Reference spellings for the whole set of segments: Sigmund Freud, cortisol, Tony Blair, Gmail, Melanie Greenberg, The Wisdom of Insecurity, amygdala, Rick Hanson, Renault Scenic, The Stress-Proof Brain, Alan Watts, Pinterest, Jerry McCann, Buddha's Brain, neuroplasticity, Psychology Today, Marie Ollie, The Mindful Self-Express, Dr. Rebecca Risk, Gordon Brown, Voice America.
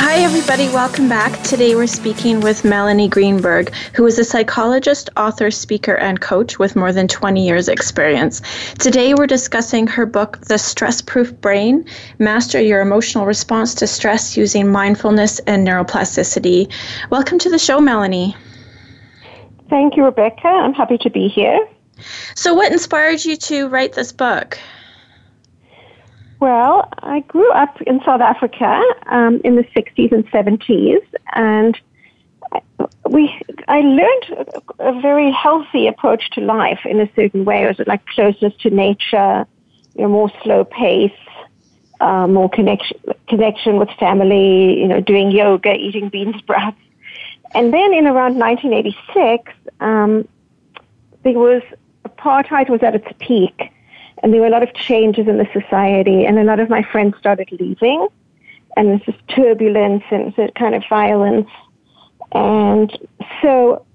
Hi, everybody. Welcome back. Today, we're speaking with Melanie Greenberg, who is a psychologist, author, speaker, and coach with more than 20 years' experience. Today, we're discussing her book, The Stress-Proof Brain, Master Your Emotional Response to Stress Using Mindfulness and Neuroplasticity. Welcome to the show, Melanie. Thank you, Rebecca. I'm happy to be here. So what inspired you to write this book? Well, I grew up in South Africa in the 60s and 70s, and I learned a very healthy approach to life in a certain way. It was like closeness to nature, you know, more slow pace, more connection with family, you know, doing yoga, eating bean sprouts. And then in around 1986, apartheid was at its peak. And there were a lot of changes in the society, and a lot of my friends started leaving, and this is turbulence and kind of violence. And so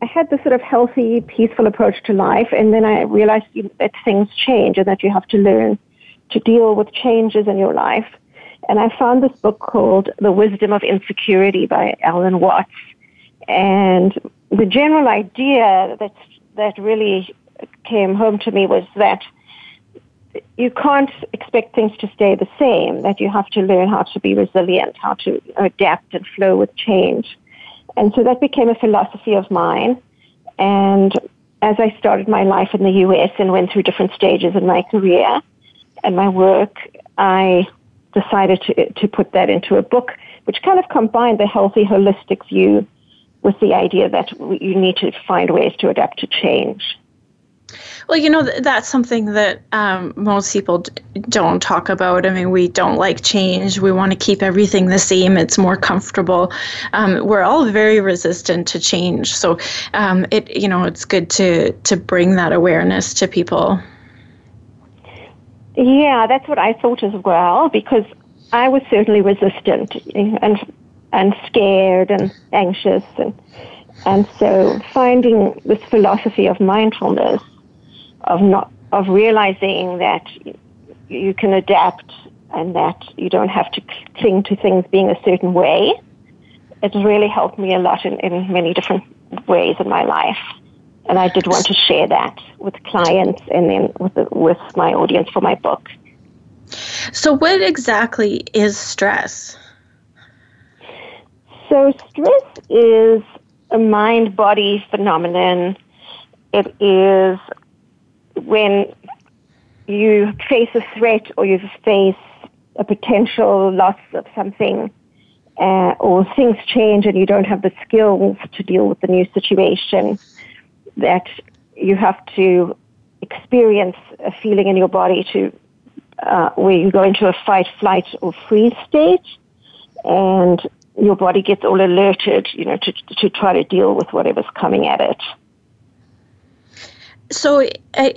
I had this sort of healthy, peaceful approach to life, and then I realized that things change and that you have to learn to deal with changes in your life. And I found this book called The Wisdom of Insecurity by Alan Watts. And the general idea that really came home to me was that you can't expect things to stay the same, that you have to learn how to be resilient, how to adapt and flow with change. And so that became a philosophy of mine. And as I started my life in the U.S. and went through different stages in my career and my work, I decided to put that into a book, which kind of combined the healthy, holistic view with the idea that you need to find ways to adapt to change. Well, you know, that's something that most people don't talk about. I mean, we don't like change. We want to keep everything the same. It's more comfortable. We're all very resistant to change. So, it's good to bring that awareness to people. Yeah, that's what I thought as well, because I was certainly resistant and scared and anxious. And so finding this philosophy of mindfulness, of realizing that you can adapt and that you don't have to cling to things being a certain way, it really helped me a lot in many different ways in my life. And I did want to share that with clients and then with my audience for my book. So what exactly is stress? So stress is a mind-body phenomenon. It is when you face a threat or you face a potential loss of something, or things change and you don't have the skills to deal with the new situation, that you have to experience a feeling in your body where you go into a fight, flight, or freeze state, and your body gets all alerted, you know, to try to deal with whatever's coming at it. So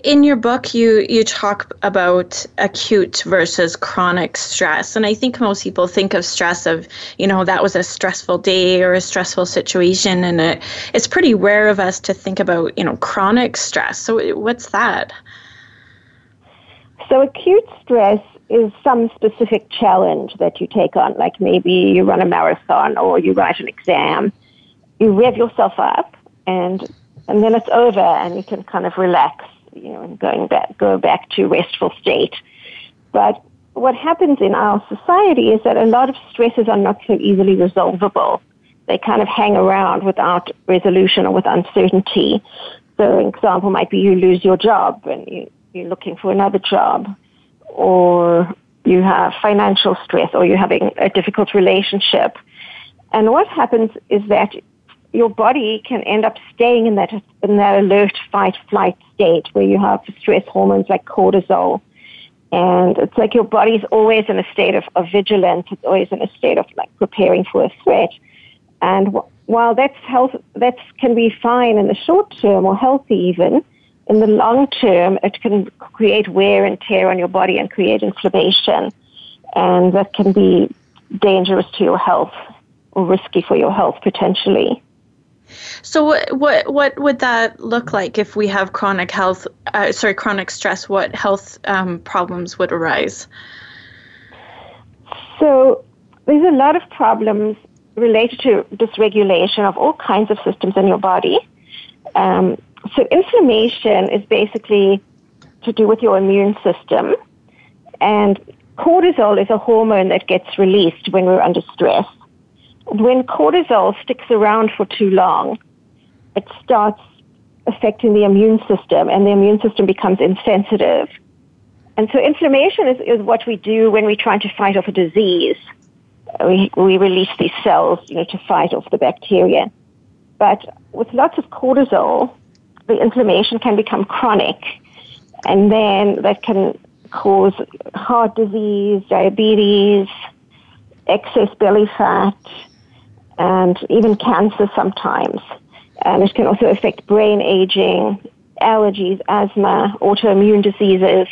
in your book, you talk about acute versus chronic stress. And I think most people think of stress of, you know, that was a stressful day or a stressful situation. And it's pretty rare of us to think about, you know, chronic stress. So what's that? So acute stress is some specific challenge that you take on, like maybe you run a marathon or you write an exam. You rev yourself up and then it's over, and you can kind of relax, you know, and go back to restful state. But what happens in our society is that a lot of stresses are not so easily resolvable. They kind of hang around without resolution or with uncertainty. So an example might be you lose your job and you're looking for another job, or you have financial stress, or you're having a difficult relationship. And what happens is that your body can end up staying in that alert fight-flight state where you have stress hormones like cortisol. And it's like your body's always in a state of vigilance. It's always in a state of like preparing for a threat. And while that's health, that can be fine in the short term or healthy even, in the long term, it can create wear and tear on your body and create inflammation. And that can be dangerous to your health or risky for your health potentially. So what would that look like if we have chronic stress? What health problems would arise? So there's a lot of problems related to dysregulation of all kinds of systems in your body. So inflammation is basically to do with your immune system, and cortisol is a hormone that gets released when we're under stress. When cortisol sticks around for too long, it starts affecting the immune system, and the immune system becomes insensitive. And so inflammation is what we do when we're trying to fight off a disease. We release these cells, to fight off the bacteria. But with lots of cortisol, the inflammation can become chronic, and then that can cause heart disease, diabetes, excess belly fat, and even cancer sometimes. And it can also affect brain aging, allergies, asthma, autoimmune diseases.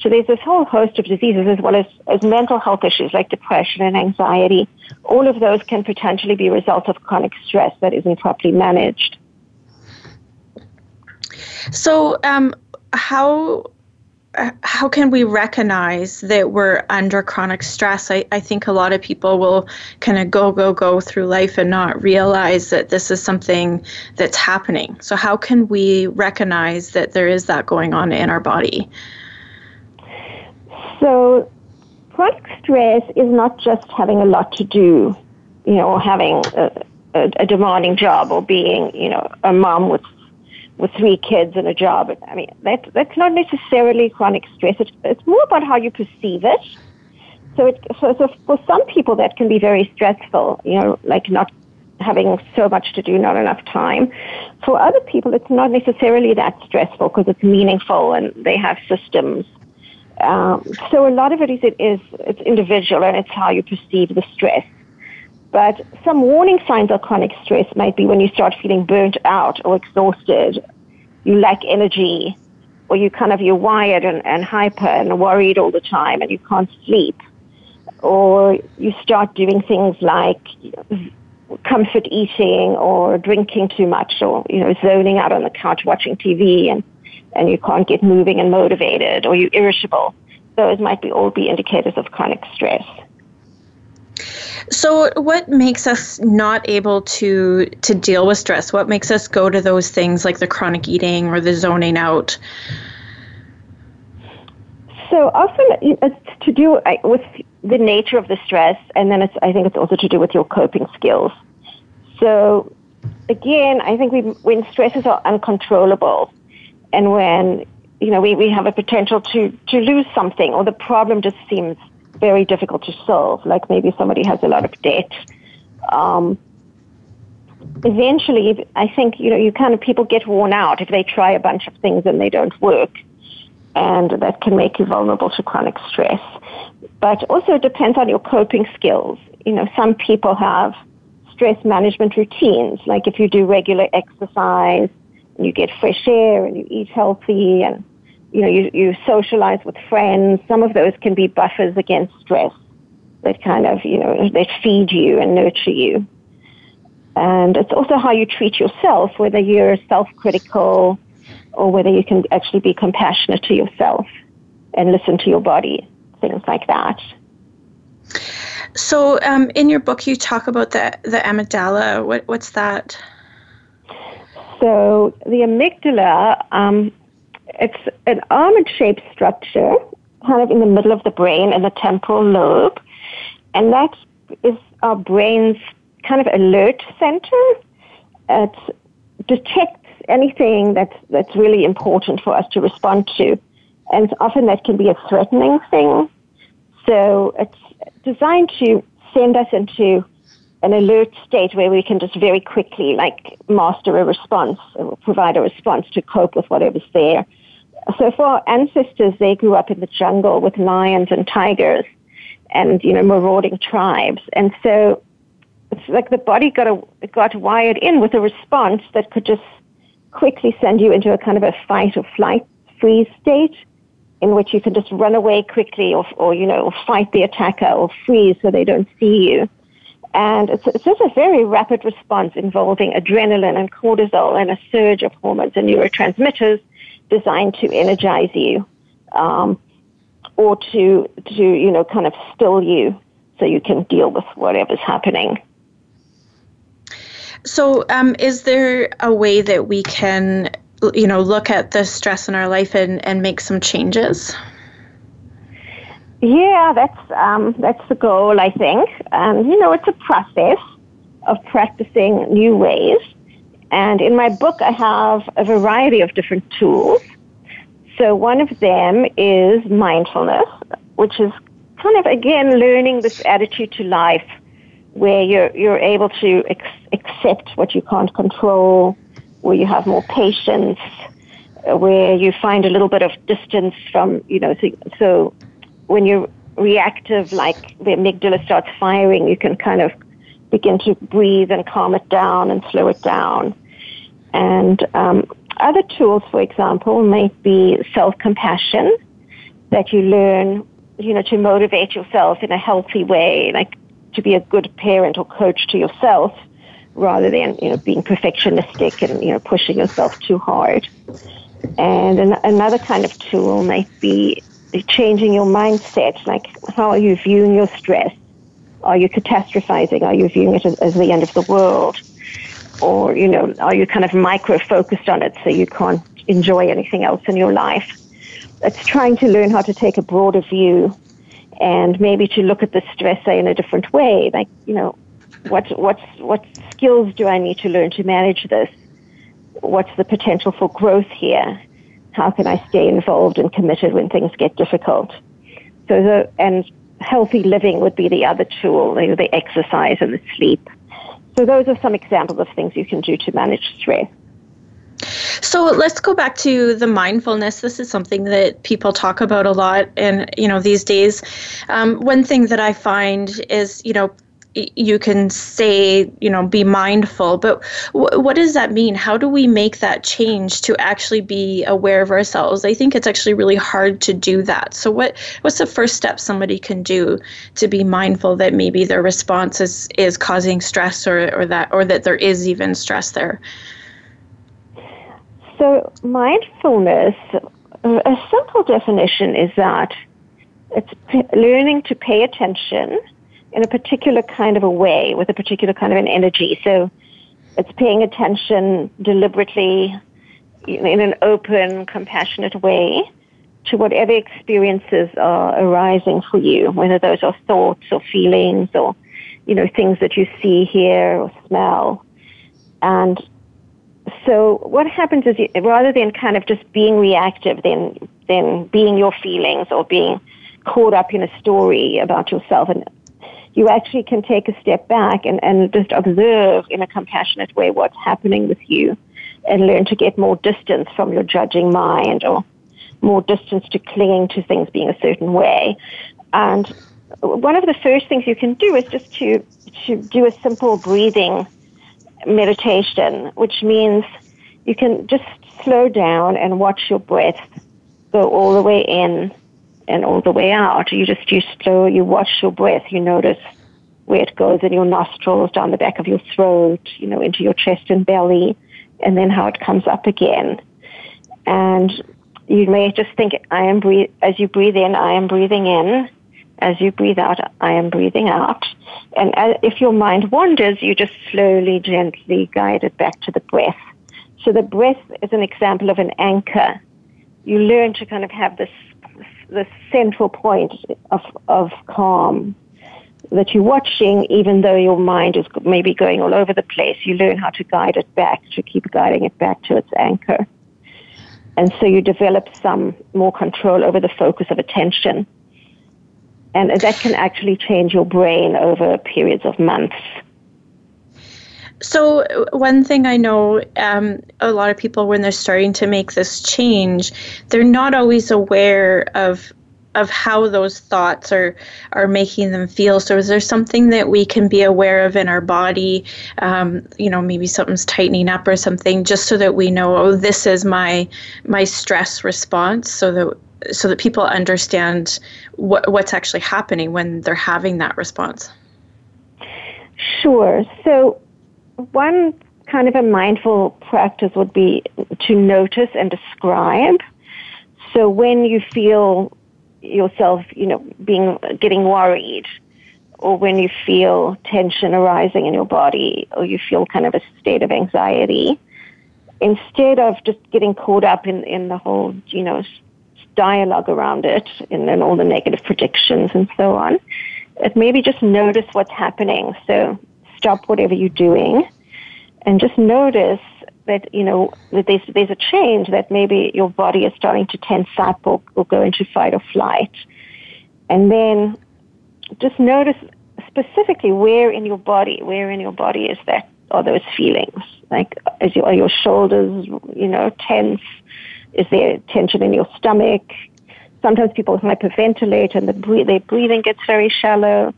So there's this whole host of diseases, as well as mental health issues like depression and anxiety. All of those can potentially be a result of chronic stress that isn't properly managed. So how can we recognize that we're under chronic stress? I think a lot of people will kind of go through life and not realize that this is something that's happening. So how can we recognize that there is that going on in our body? So chronic stress is not just having a lot to do, or having a demanding job, or being, a mom with 3 kids and a job. I mean, that's not necessarily chronic stress. It's more about how you perceive it. So for some people that can be very stressful, like not having so much to do, not enough time. For other people, it's not necessarily that stressful because it's meaningful and they have systems. So a lot of it's individual, and it's how you perceive the stress. But some warning signs of chronic stress might be when you start feeling burnt out or exhausted, you lack energy, or you're wired and hyper and worried all the time and you can't sleep. Or you start doing things like comfort eating or drinking too much, or, zoning out on the couch watching TV and you can't get moving and motivated, or you're irritable. Those might all be indicators of chronic stress. So what makes us not able to deal with stress? What makes us go to those things like the chronic eating or the zoning out? So often it's to do with the nature of the stress, and then I think it's also to do with your coping skills. So again, I think when stresses are uncontrollable, and when we have a potential to lose something, or the problem just seems very difficult to solve, like maybe somebody has a lot of debt. Eventually, I think, people get worn out if they try a bunch of things and they don't work, and that can make you vulnerable to chronic stress. But also it depends on your coping skills. Some people have stress management routines, like if you do regular exercise, and you get fresh air and you eat healthy and you socialize with friends. Some of those can be buffers against stress that that feed you and nurture you. And it's also how you treat yourself, whether you're self-critical or whether you can actually be compassionate to yourself and listen to your body, things like that. So in your book, you talk about the amygdala. What's that? So the amygdala, it's an almond-shaped structure, kind of in the middle of the brain and the temporal lobe, and that is our brain's kind of alert center. It detects anything that's really important for us to respond to, and often that can be a threatening thing. So it's designed to send us into an alert state where we can just very quickly, master a response or provide a response to cope with whatever's there. So for our ancestors, they grew up in the jungle with lions and tigers and, marauding tribes. And so like the body got wired in with a response that could just quickly send you into a kind of a fight or flight freeze state in which you can just run away quickly or fight the attacker or freeze so they don't see you. And it's just a very rapid response involving adrenaline and cortisol and a surge of hormones and neurotransmitters designed to energize you or to kind of still you so you can deal with whatever's happening. So is there a way that we can, look at the stress in our life and make some changes? Yeah, that's the goal, I think. It's a process of practicing new ways. And in my book, I have a variety of different tools. So one of them is mindfulness, which is kind of, again, learning this attitude to life where you're able to accept what you can't control, where you have more patience, where you find a little bit of distance from, so when you're reactive, like the amygdala starts firing, you can kind of begin to breathe and calm it down and slow it down. And other tools, for example, might be self-compassion, that you learn, to motivate yourself in a healthy way, like to be a good parent or coach to yourself rather than, being perfectionistic and, pushing yourself too hard. And another kind of tool might be changing your mindset, like how are you viewing your stress? Are you catastrophizing? Are you viewing it as the end of the world? Or, are you kind of micro-focused on it so you can't enjoy anything else in your life? It's trying to learn how to take a broader view and maybe to look at the stressor in a different way. Like, what skills do I need to learn to manage this? What's the potential for growth here? How can I stay involved and committed when things get difficult? And healthy living would be the other tool, the exercise and the sleep. So those are some examples of things you can do to manage stress. So let's go back to the mindfulness. This is something that people talk about a lot. And, these days, one thing that I find is, you can say, be mindful, but what does that mean? How do we make that change to actually be aware of ourselves? I think it's actually really hard to do that. So what's the first step somebody can do to be mindful that maybe their response is causing stress or that there is even stress there? So mindfulness, a simple definition is that it's learning to pay attention in a particular kind of a way, with a particular kind of an energy. So it's paying attention deliberately, in an open, compassionate way to whatever experiences are arising for you, whether those are thoughts or feelings or, things that you see, hear, or smell. And so what happens is, rather than kind of just being reactive, then being your feelings or being caught up in a story about yourself, and you actually can take a step back and just observe in a compassionate way what's happening with you and learn to get more distance from your judging mind or more distance to clinging to things being a certain way. And one of the first things you can do is just to do a simple breathing meditation, which means you can just slow down and watch your breath go all the way in and all the way out. You watch your breath, you notice where it goes in your nostrils, down the back of your throat, into your chest and belly, and then how it comes up again. And you may just think, as you breathe in, I am breathing in. As you breathe out, I am breathing out. And if your mind wanders, you just slowly, gently guide it back to the breath. So the breath is an example of an anchor. You learn to kind of have this central point of calm that you're watching, even though your mind is maybe going all over the place. You learn how to guide it back, to keep guiding it back to its anchor. And so you develop some more control over the focus of attention. And that can actually change your brain over periods of months. So one thing I know, a lot of people, when they're starting to make this change, they're not always aware of of how those thoughts are making them feel. So is there something that we can be aware of in our body, maybe something's tightening up or something, just so that we know, oh, this is my stress response, so that people understand what's actually happening when they're having that response? Sure. So one kind of a mindful practice would be to notice and describe. So when you feel yourself, getting worried, or when you feel tension arising in your body, or you feel kind of a state of anxiety, instead of just getting caught up in the whole, dialogue around it, and then all the negative predictions and so on, it maybe just notice what's happening. So stop whatever you're doing and just notice that, that there's a change, that maybe your body is starting to tense up or go into fight or flight. And then just notice specifically where in your body are those feelings. Like, are your shoulders, tense? Is there tension in your stomach? Sometimes people hyperventilate and their breathing gets very shallow.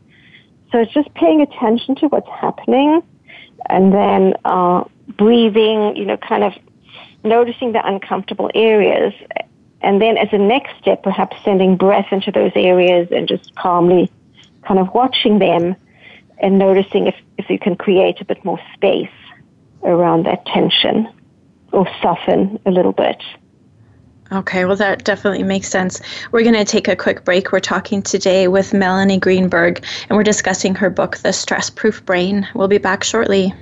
So it's just paying attention to what's happening, and then breathing, kind of noticing the uncomfortable areas. And then as a next step, perhaps sending breath into those areas and just calmly kind of watching them and noticing if you can create a bit more space around that tension or soften a little bit. Okay, well, that definitely makes sense. We're going to take a quick break. We're talking today with Melanie Greenberg, and we're discussing her book, The Stress-Proof Brain. We'll be back shortly.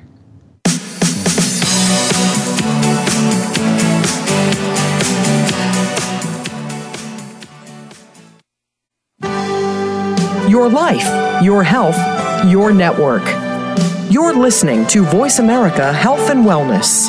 Your life, your health, your network. You're listening to Voice America Health and Wellness.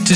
to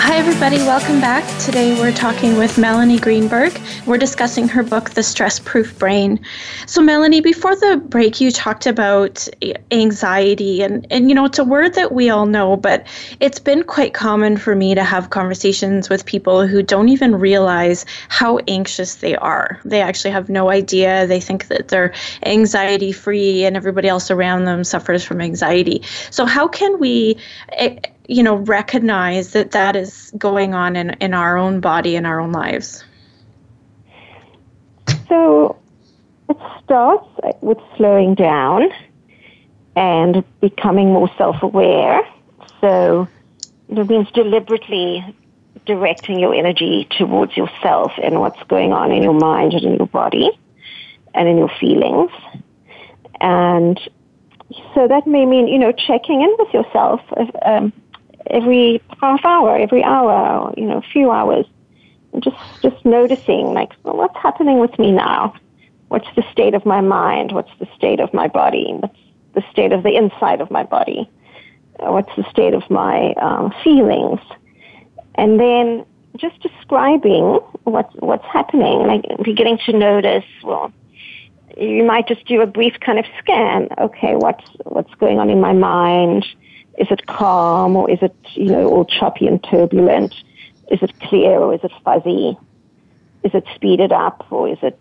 Hi, everybody. Welcome back. Today, we're talking with Melanie Greenberg. We're discussing her book, The Stress-Proof Brain. So, Melanie, before the break, you talked about anxiety. And it's a word that we all know, but it's been quite common for me to have conversations with people who don't even realize how anxious they are. They actually have no idea. They think that they're anxiety-free and everybody else around them suffers from anxiety. So how can we recognize that is going on in our own body, in our own lives? So it starts with slowing down and becoming more self-aware. So it means deliberately directing your energy towards yourself and what's going on in your mind and in your body and in your feelings. And so that may mean, you know, checking in with yourself every half hour, every hour, you know, a few hours. And just noticing, like, well, what's happening with me now? What's the state of my mind? What's the state of my body? What's the state of the inside of my body? What's the state of my feelings? And then just describing what's happening, like beginning to notice, well, you might just do a brief kind of scan. Okay, what's going on in my mind? Is it calm, or is it, you know, all choppy and turbulent? Is it clear, or is it fuzzy? Is it speeded up, or is it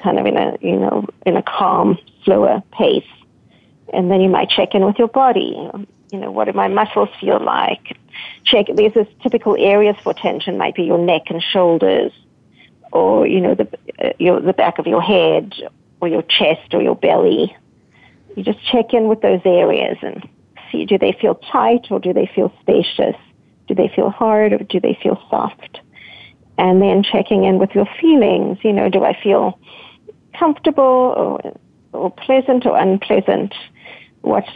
kind of in a calm, slower pace? And then you might check in with your body. You know, what do my muscles feel like? Check, these are typical areas for tension, might be your neck and shoulders, or, you know, the back of your head, or your chest, or your belly. You just check in with those areas and see, do they feel tight, or do they feel spacious? Do they feel hard, or do they feel soft? And then checking in with your feelings, you know, do I feel comfortable or pleasant or unpleasant?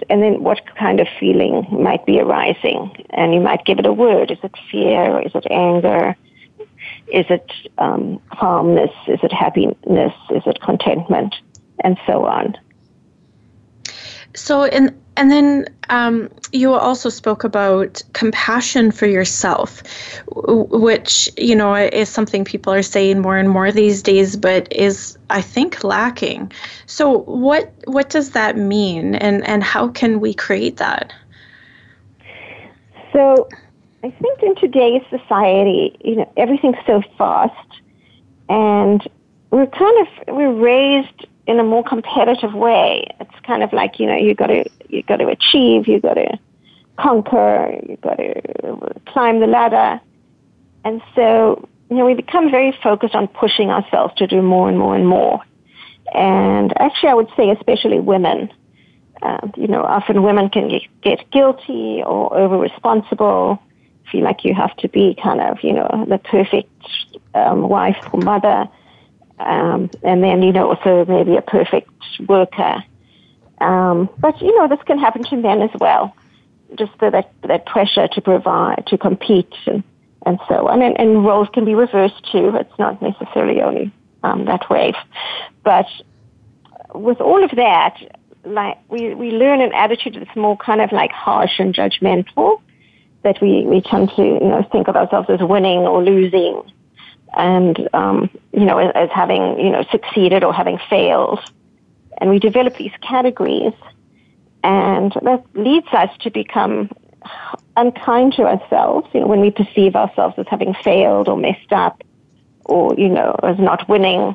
And then what kind of feeling might be arising? And you might give it a word. Is it fear, or is it anger? Is it calmness? Is it happiness? Is it contentment? And so on. So, and then you also spoke about compassion for yourself, which, you know, is something people are saying more and more these days, but is, I think, lacking. So what does that mean, and how can we create that? So I think in today's society, you know, everything's so fast, and we're raised in a more competitive way. It's kind of like, you know, you got to achieve, you got to conquer, you got to climb the ladder. And so, you know, we become very focused on pushing ourselves to do more and more and more. And actually, I would say especially women, you know, often women can get guilty or over-responsible, feel like you have to be kind of, you know, the perfect wife or mother. And then, you know, also maybe a perfect worker. But, you know, this can happen to men as well, just that pressure to provide, to compete, and so on. And roles can be reversed too. It's not necessarily only that way. But with all of that, like we learn an attitude that's more kind of like harsh and judgmental, that we tend to, you know, think of ourselves as winning or losing, and, you know, as having, you know, succeeded or having failed. And we develop these categories, and that leads us to become unkind to ourselves, you know, when we perceive ourselves as having failed or messed up, or, you know, as not winning.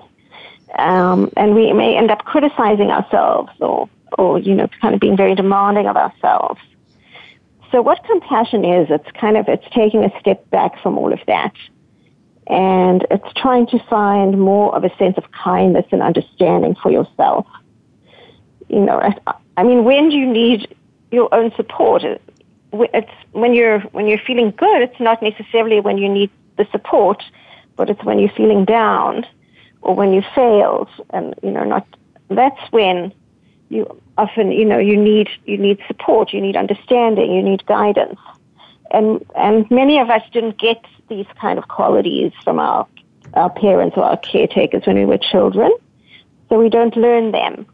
And we may end up criticizing ourselves or, you know, kind of being very demanding of ourselves. So what compassion is, it's taking a step back from all of that. And it's trying to find more of a sense of kindness and understanding for yourself. You know, I mean, when do you need your own support? It's when you're feeling good. It's not necessarily when you need the support, but it's when you're feeling down, or when you failed, and, you know, not. That's when you often, you know, you need support, you need understanding, you need guidance. And many of us didn't get these kind of qualities from our parents or our caretakers when we were children, so we don't learn them.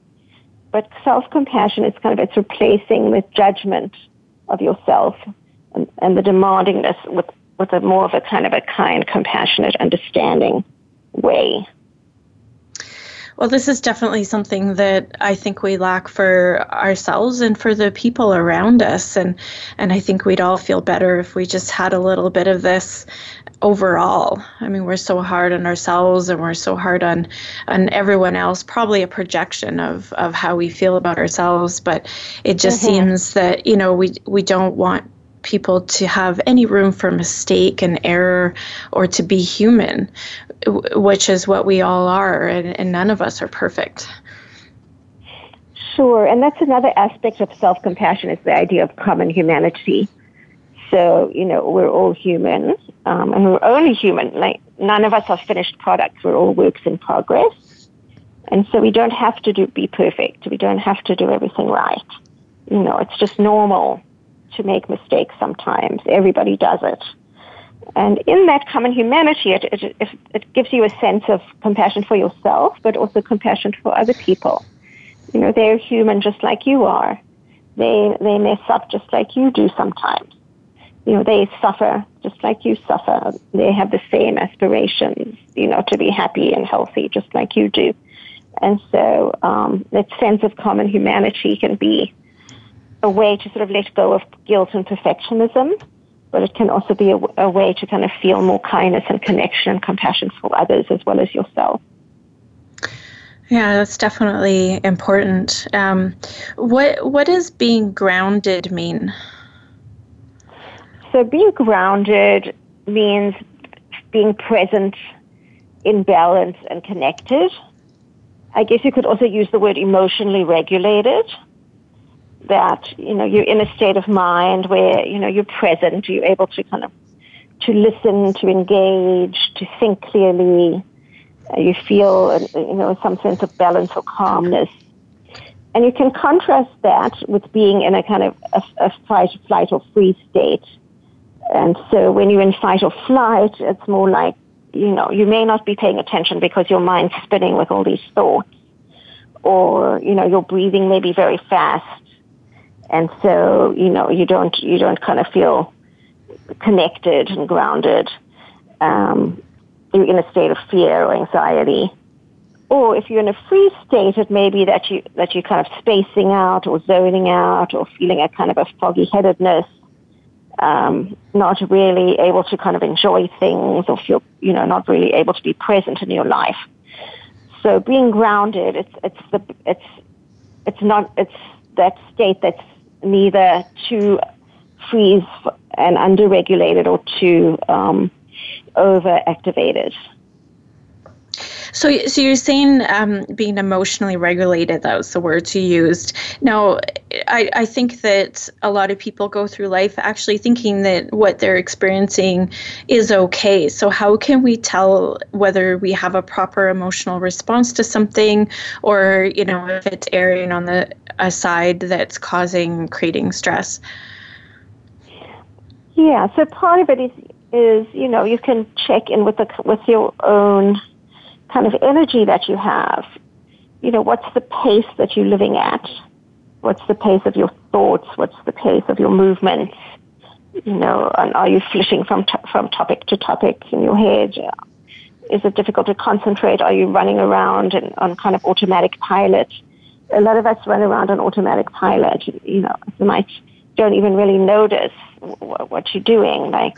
But self-compassion is it's replacing the judgment of yourself and the demandingness with a more of a kind of a kind, compassionate, understanding way. Well, this is definitely something that I think we lack for ourselves and for the people around us. And I think we'd all feel better if we just had a little bit of this overall. I mean, we're so hard on ourselves, and we're so hard on everyone else, probably a projection of how we feel about ourselves. But it just seems that, you know, we don't want people to have any room for mistake and error or to be human, which is what we all are, and none of us are perfect. Sure, and that's another aspect of self-compassion is the idea of common humanity. So, you know, we're all human, and we're only human. Like, none of us are finished products. We're all works in progress. And so we don't have to be perfect. We don't have to do everything right. You know, it's just normal to make mistakes sometimes. Everybody does it. And in that common humanity, it gives you a sense of compassion for yourself, but also compassion for other people. You know, they're human just like you are. They mess up just like you do sometimes. You know, they suffer just like you suffer. They have the same aspirations, you know, to be happy and healthy just like you do. And so that sense of common humanity can be a way to sort of let go of guilt and perfectionism, but it can also be a way to kind of feel more kindness and connection and compassion for others as well as yourself. Yeah, that's definitely important. What does being grounded mean? So being grounded means being present, in balance, and connected. I guess you could also use the word emotionally regulated, that, you know, you're in a state of mind where, you know, you're present, you're able to kind of, to listen, to engage, to think clearly. You feel, you know, some sense of balance or calmness. And you can contrast that with being in a kind of a fight, flight, or freeze state. And so when you're in fight or flight, it's more like, you know, you may not be paying attention because your mind's spinning with all these thoughts. Or, you know, your breathing may be very fast. And so, you know, you don't kind of feel connected and grounded. You're in a state of fear or anxiety. Or if you're in a free state, it may be that you're kind of spacing out or zoning out or feeling a kind of a foggy-headedness. Not really able to kind of enjoy things or feel, you know, not really able to be present in your life. So being grounded, it's that state that's neither too freeze and underregulated or too overactivated. So you're saying being emotionally regulated, that was the word you used. Now, I think that a lot of people go through life actually thinking that what they're experiencing is okay. So how can we tell whether we have a proper emotional response to something or, you know, if it's erring on a side that's creating stress? Yeah, so part of it is you know, you can check in with your own kind of energy that you have. You know, what's the pace that you're living at? What's the pace of your thoughts? What's the pace of your movements? You know, and are you flitting from topic to topic in your head? Is it difficult to concentrate? Are you running around on kind of automatic pilot? A lot of us run around on automatic pilot. You know, you might don't even really notice what you're doing. Like,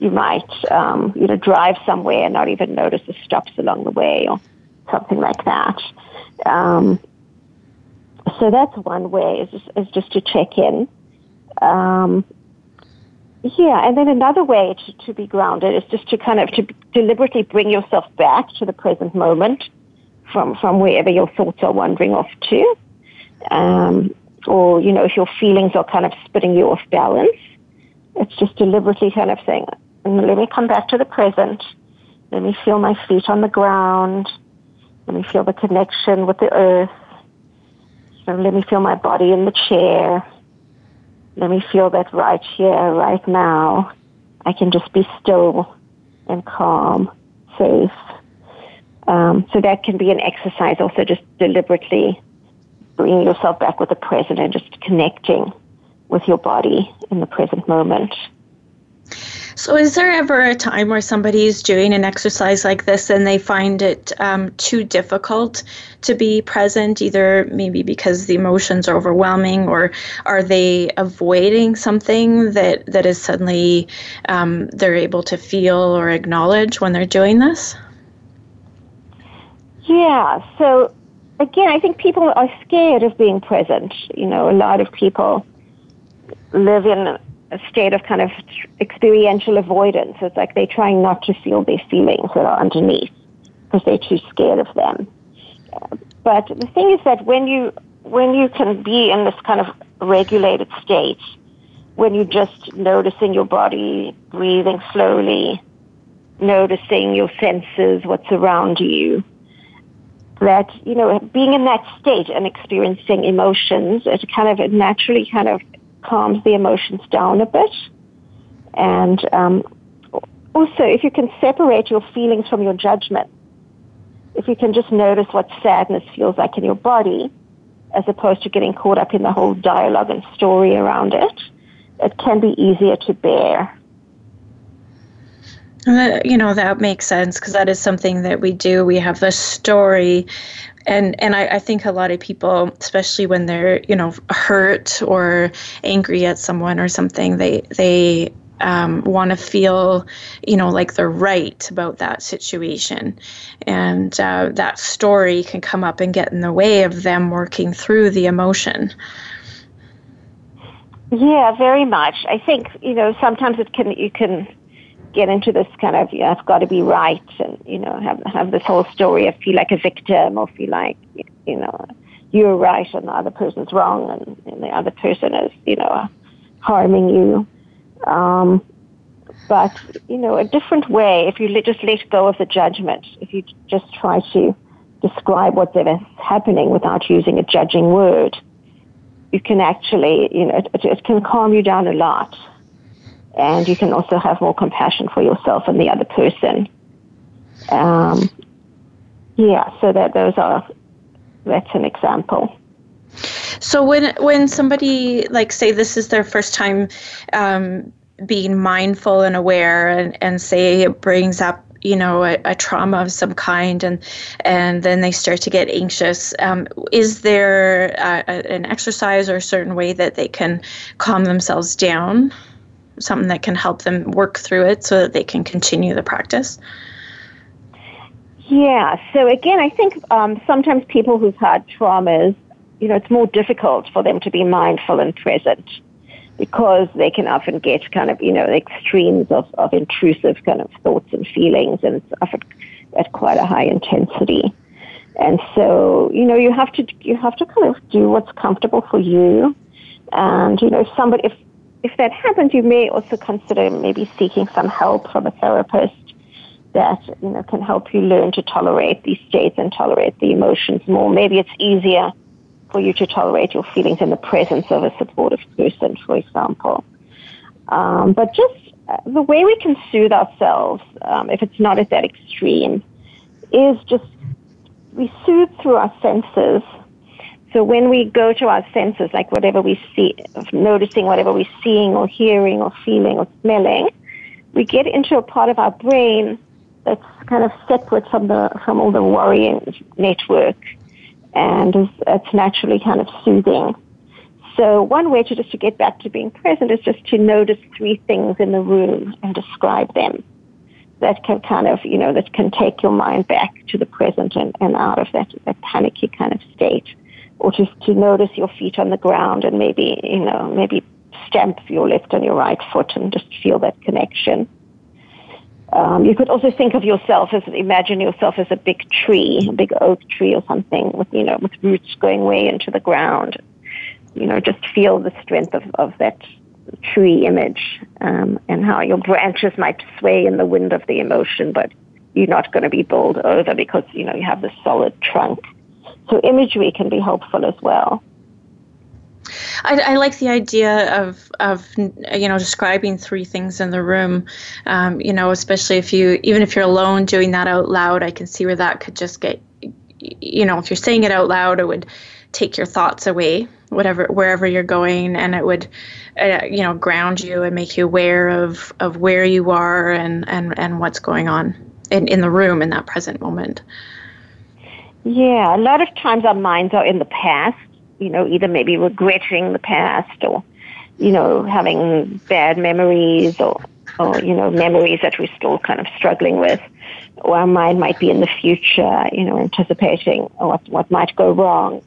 you might, you know, drive somewhere and not even notice the stops along the way or something like that. So that's one way is just to check in. And then another way to be grounded is just to kind of to deliberately bring yourself back to the present moment from wherever your thoughts are wandering off to. Or, you know, if your feelings are kind of spitting you off balance, it's just deliberately kind of saying, let me come back to the present. Let me feel my feet on the ground. Let me feel the connection with the earth. So let me feel my body in the chair. Let me feel that right here, right now. I can just be still and calm, safe. So that can be an exercise also, just deliberately bringing yourself back with the present and just connecting with your body in the present moment. So is there ever a time where somebody is doing an exercise like this and they find it too difficult to be present, either maybe because the emotions are overwhelming, or are they avoiding something that is suddenly they're able to feel or acknowledge when they're doing this? Yeah, so again, I think people are scared of being present. You know, a lot of people live in a state of kind of experiential avoidance. It's like they're trying not to feel their feelings that are underneath because they're too scared of them. But the thing is that when you can be in this kind of regulated state, when you're just noticing your body, breathing slowly, noticing your senses, what's around you, that, you know, being in that state and experiencing emotions, it naturally kind of calms the emotions down a bit. And also, if you can separate your feelings from your judgment, if you can just notice what sadness feels like in your body, as opposed to getting caught up in the whole dialogue and story around it, it can be easier to bear. You know, that makes sense, because that is something that we do. We have the story, and I think a lot of people, especially when they're, you know, hurt or angry at someone or something, they want to feel, you know, like they're right about that situation. And that story can come up and get in the way of them working through the emotion. Yeah, very much. I think, you know, sometimes you can get into this kind of, you know, I've got to be right, and, you know, have this whole story of feel like a victim, or feel like, you know, you're right and the other person's wrong, and the other person is, you know, harming you. But, you know, a different way, if you just let go of the judgment, if you just try to describe what's happening without using a judging word, you can actually, you know, it can calm you down a lot. And you can also have more compassion for yourself and the other person. So that's an example. So when somebody, like, say this is their first time being mindful and aware, and say it brings up, you know, a trauma of some kind, and then they start to get anxious, is there an exercise or a certain way that they can calm themselves down? Something that can help them work through it so that they can continue the practice? Yeah. So again, I think sometimes people who've had traumas, you know, it's more difficult for them to be mindful and present, because they can often get kind of, you know, extremes of intrusive kind of thoughts and feelings, and it's often at quite a high intensity. And so, you know, you have to kind of do what's comfortable for you. And, you know, if that happens, you may also consider maybe seeking some help from a therapist that, you know, can help you learn to tolerate these states and tolerate the emotions more. Maybe it's easier for you to tolerate your feelings in the presence of a supportive person, for example. But just the way we can soothe ourselves, if it's not at that extreme, is just we soothe through our senses. So when we go to our senses, like whatever we see, noticing whatever we're seeing or hearing or feeling or smelling, we get into a part of our brain that's kind of separate from all the worrying network, and it's naturally kind of soothing. So one way to get back to being present is just to notice three things in the room and describe them. That can kind of, you know, that can take your mind back to the present and out of that panicky kind of state. Or just to notice your feet on the ground, and maybe, you know, stamp your left and your right foot and just feel that connection. You could also think of yourself imagine yourself as a big tree, a big oak tree or something with, you know, with roots going way into the ground. You know, just feel the strength of that tree image, and how your branches might sway in the wind of the emotion, but you're not going to be bowled over because, you know, you have this solid trunk. So imagery can be helpful as well. I like the idea of, you know, describing three things in the room, you know, especially even if you're alone, doing that out loud. I can see where that could just get, you know, if you're saying it out loud, it would take your thoughts away, wherever you're going, and it would, you know, ground you and make you aware of where you are and what's going on in the room in that present moment. Yeah, a lot of times our minds are in the past, you know, either maybe regretting the past, or, you know, having bad memories, or, you know, memories that we're still kind of struggling with. Or our mind might be in the future, you know, anticipating what might go wrong.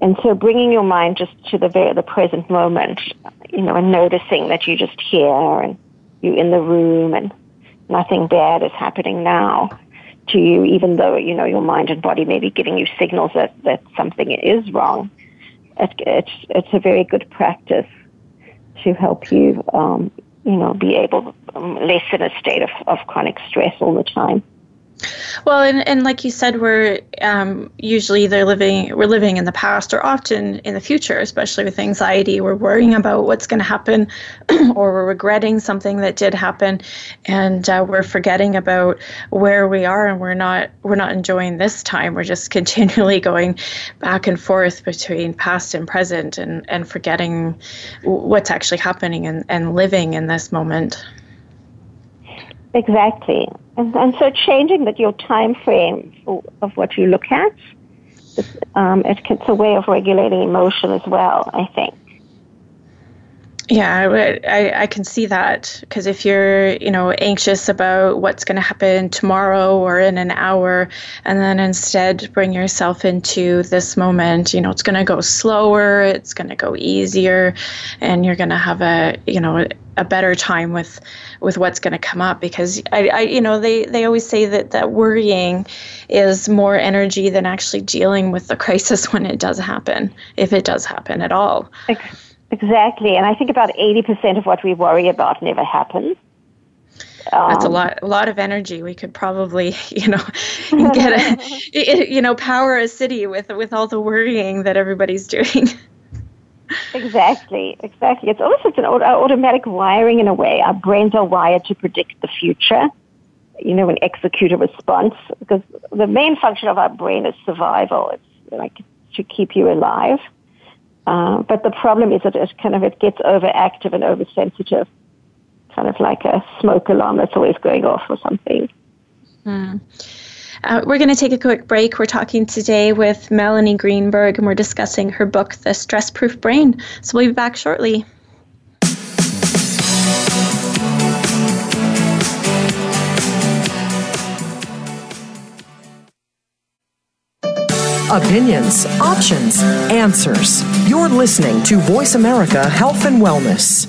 And so bringing your mind just to the present moment, you know, and noticing that you just hear and you're in the room and nothing bad is happening now to you, even though, you know, your mind and body may be giving you signals that something is wrong. It's a very good practice to help you, you know, be able less in a state of chronic stress all the time. Well, and like you said, we're usually either living in the past or often in the future, especially with anxiety. We're worrying about what's going to happen or we're regretting something that did happen, and we're forgetting about where we are, and we're not enjoying this time. We're just continually going back and forth between past and present and forgetting what's actually happening and living in this moment. Exactly. And so changing your time frame of what you look at, it's a way of regulating emotion as well, I think. Yeah, I can see that, because if you're, you know, anxious about what's going to happen tomorrow or in an hour, and then instead bring yourself into this moment, you know, it's going to go slower, it's going to go easier, and you're going to have a better time with what's going to come up, because I you know, they always say that worrying is more energy than actually dealing with the crisis when it does happen, if it does happen at all. Exactly, and I think about 80% of what we worry about never happens. That's a lot of energy. We could probably, you know, power a city with all the worrying that everybody's doing. Exactly. It's almost an automatic wiring in a way. Our brains are wired to predict the future, you know, and execute a response, because the main function of our brain is survival. It's like to keep you alive. But the problem is that it gets overactive and oversensitive, kind of like a smoke alarm that's always going off or something. Mm. We're going to take a quick break. We're talking today with Melanie Greenberg, and we're discussing her book, The Stress-Proof Brain. So we'll be back shortly. Opinions, options, answers. You're listening to Voice America Health and Wellness.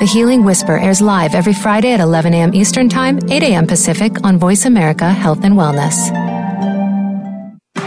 The Healing Whisper airs live every Friday at 11 a.m. Eastern Time, 8 a.m. Pacific on Voice America Health and Wellness.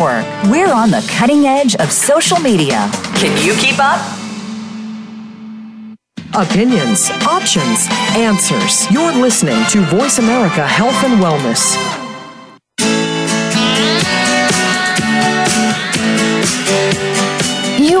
We're on the cutting edge of social media. Can you keep up? Opinions, options, answers. You're listening to Voice America Health and Wellness. You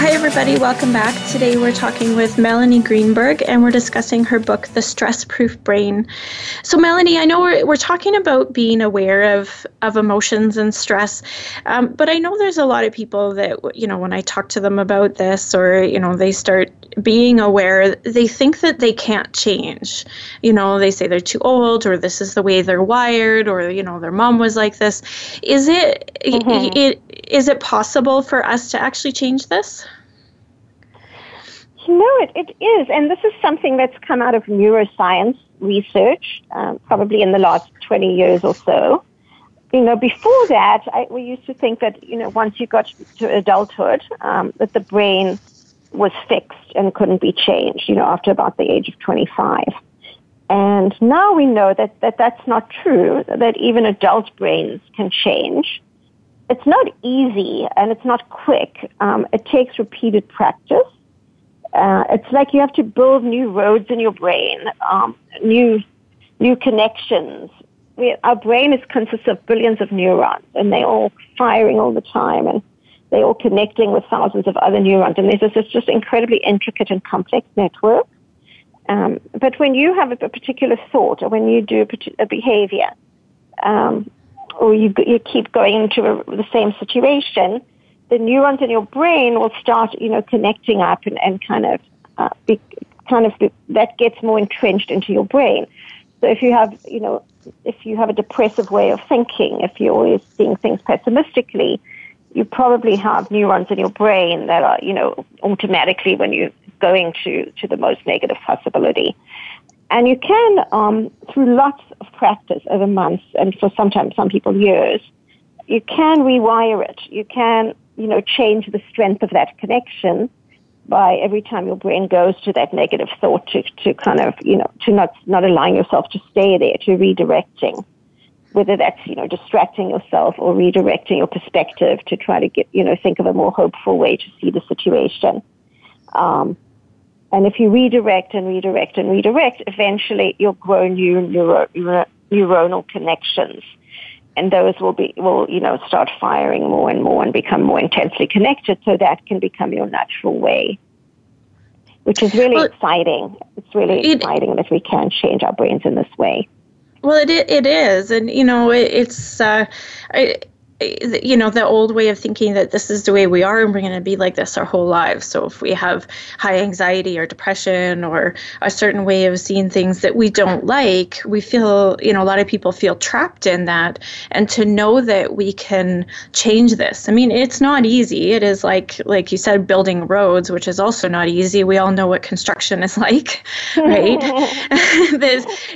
Hi, everybody. Welcome back. Today we're talking with Melanie Greenberg, and we're discussing her book, The Stress-Proof Brain. So Melanie, I know we're talking about being aware of emotions and stress, but I know there's a lot of people that, you know, when I talk to them about this, or, you know, they start being aware, they think that they can't change. You know, they say they're too old, or this is the way they're wired, or, you know, their mom was like this. Is it possible for us to actually change this? No, it is. And this is something that's come out of neuroscience research, probably in the last 20 years or so. You know, before that, we used to think that, you know, once you got to adulthood, that the brain was fixed and couldn't be changed, you know, after about the age of 25. And now we know that's not true, that even adult brains can change. It's not easy and it's not quick. It takes repeated practice. It's like you have to build new roads in your brain, new connections. Our brain consists of billions of neurons, and they're all firing all the time, and they're all connecting with thousands of other neurons. And there's this just incredibly intricate and complex network. But when you have a particular thought, or when you do a behavior, or you keep going into the same situation, the neurons in your brain will start, you know, connecting up and kind of that gets more entrenched into your brain. So if you have a depressive way of thinking, if you're always seeing things pessimistically, you probably have neurons in your brain that are, you know, automatically when you're going to the most negative possibility. And you can, through lots of practice over months and for sometimes some people years, you can rewire it. You can, you know, change the strength of that connection by every time your brain goes to that negative thought to kind of, you know, to not allowing yourself to stay there, to redirecting, whether that's, you know, distracting yourself or redirecting your perspective to try to get, you know, think of a more hopeful way to see the situation. And if you redirect, eventually you'll grow new neuronal connections. And those will start firing more and more and become more intensely connected, so that can become your natural way, which is really exciting. It's really exciting that we can change our brains in this way. Well, it is. And, you know, you know, the old way of thinking that this is the way we are and we're going to be like this our whole lives. So if we have high anxiety or depression or a certain way of seeing things that we don't like, we feel, you know, a lot of people feel trapped in that. And to know that we can change this, I mean, it's not easy. It is like you said, building roads, which is also not easy. We all know what construction is like, right?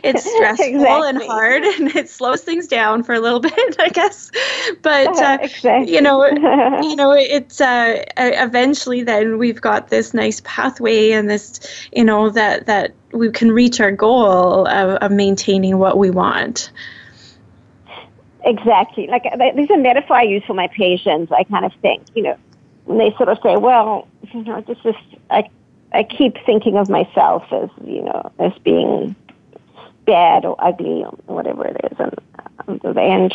It's stressful and hard, and it slows things down for a little bit, I guess. But you know, it's eventually then we've got this nice pathway and this, you know, that we can reach our goal of maintaining what we want. Exactly. Like, there's a metaphor I use for my patients. I kind of think, you know, when they sort of say, well, you know, this is, I keep thinking of myself as, you know, as being bad or ugly or whatever it is, and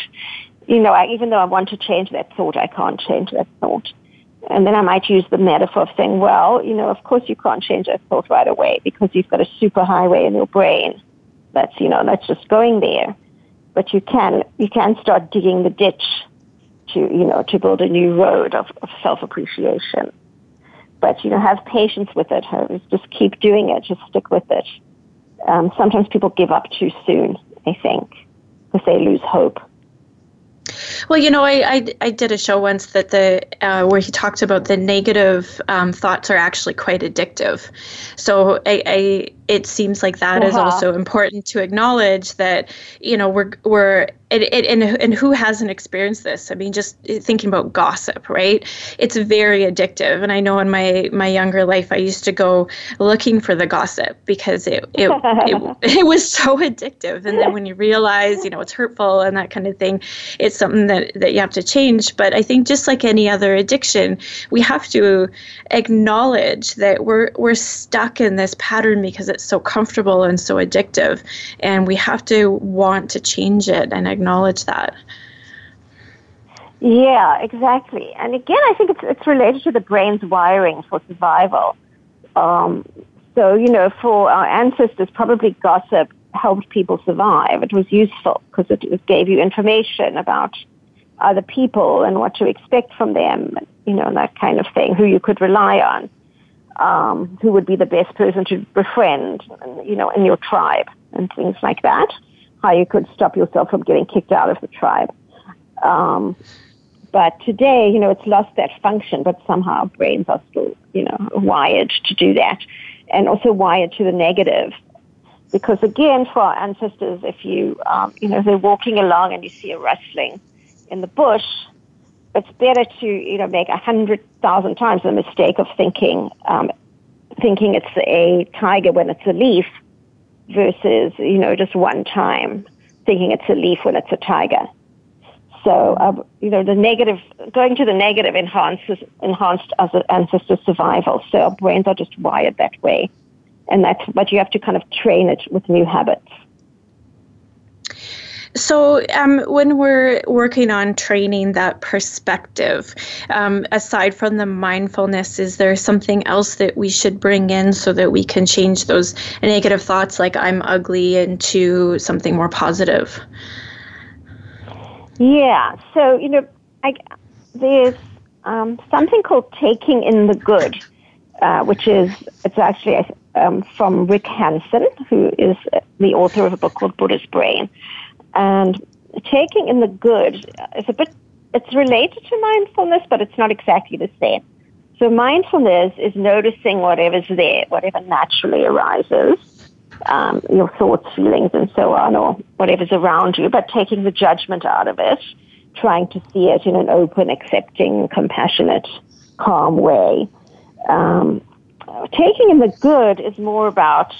you know, even though I want to change that thought, I can't change that thought. And then I might use the metaphor of saying, well, you know, of course you can't change that thought right away because you've got a super highway in your brain that's, you know, that's just going there. But you can start digging the ditch to, you know, to build a new road of self-appreciation. But, you know, have patience with it. Just keep doing it. Just stick with it. Sometimes people give up too soon, I think, because they lose hope. Well, you know, I did a show once that where he talked about the negative thoughts are actually quite addictive. So it seems like that is also important to acknowledge that, you know, and who hasn't experienced this? I mean, just thinking about gossip, right? It's very addictive. And I know in my younger life, I used to go looking for the gossip because it was so addictive. And then when you realize, you know, it's hurtful and that kind of thing, it's something that you have to change. But I think just like any other addiction, we have to acknowledge that we're stuck in this pattern because it's so comfortable and so addictive. And we have to want to change it and acknowledge that. Yeah, exactly. And again, I think it's related to the brain's wiring for survival. So, you know, for our ancestors, probably gossip helped people survive. It was useful because it gave you information about other people and what to expect from them, you know, and that kind of thing, who you could rely on, who would be the best person to befriend, you know, in your tribe and things like that, how you could stop yourself from getting kicked out of the tribe. But today, you know, it's lost that function, but somehow our brains are still, you know, wired to do that, and also wired to the negative. Because again, for our ancestors, if you, you know, they're walking along and you see a rustling in the bush, it's better to, you know, make 100,000 times the mistake of thinking it's a tiger when it's a leaf versus, you know, just one time thinking it's a leaf when it's a tiger. So, you know, the negative, going to the negative enhanced our ancestors' survival. So our brains are just wired that way. And that's, but you have to kind of train it with new habits. So when we're working on training that perspective, aside from the mindfulness, is there something else that we should bring in so that we can change those negative thoughts like I'm ugly into something more positive? Yeah. So, you know, there's something called taking in the good, which is, it's actually from Rick Hanson, who is the author of a book called Buddha's Brain. And taking in the good is it's related to mindfulness, but it's not exactly the same. So mindfulness is noticing whatever's there, whatever naturally arises, your thoughts, feelings, and so on, or whatever's around you, but taking the judgment out of it, trying to see it in an open, accepting, compassionate, calm way. Taking in the good is more about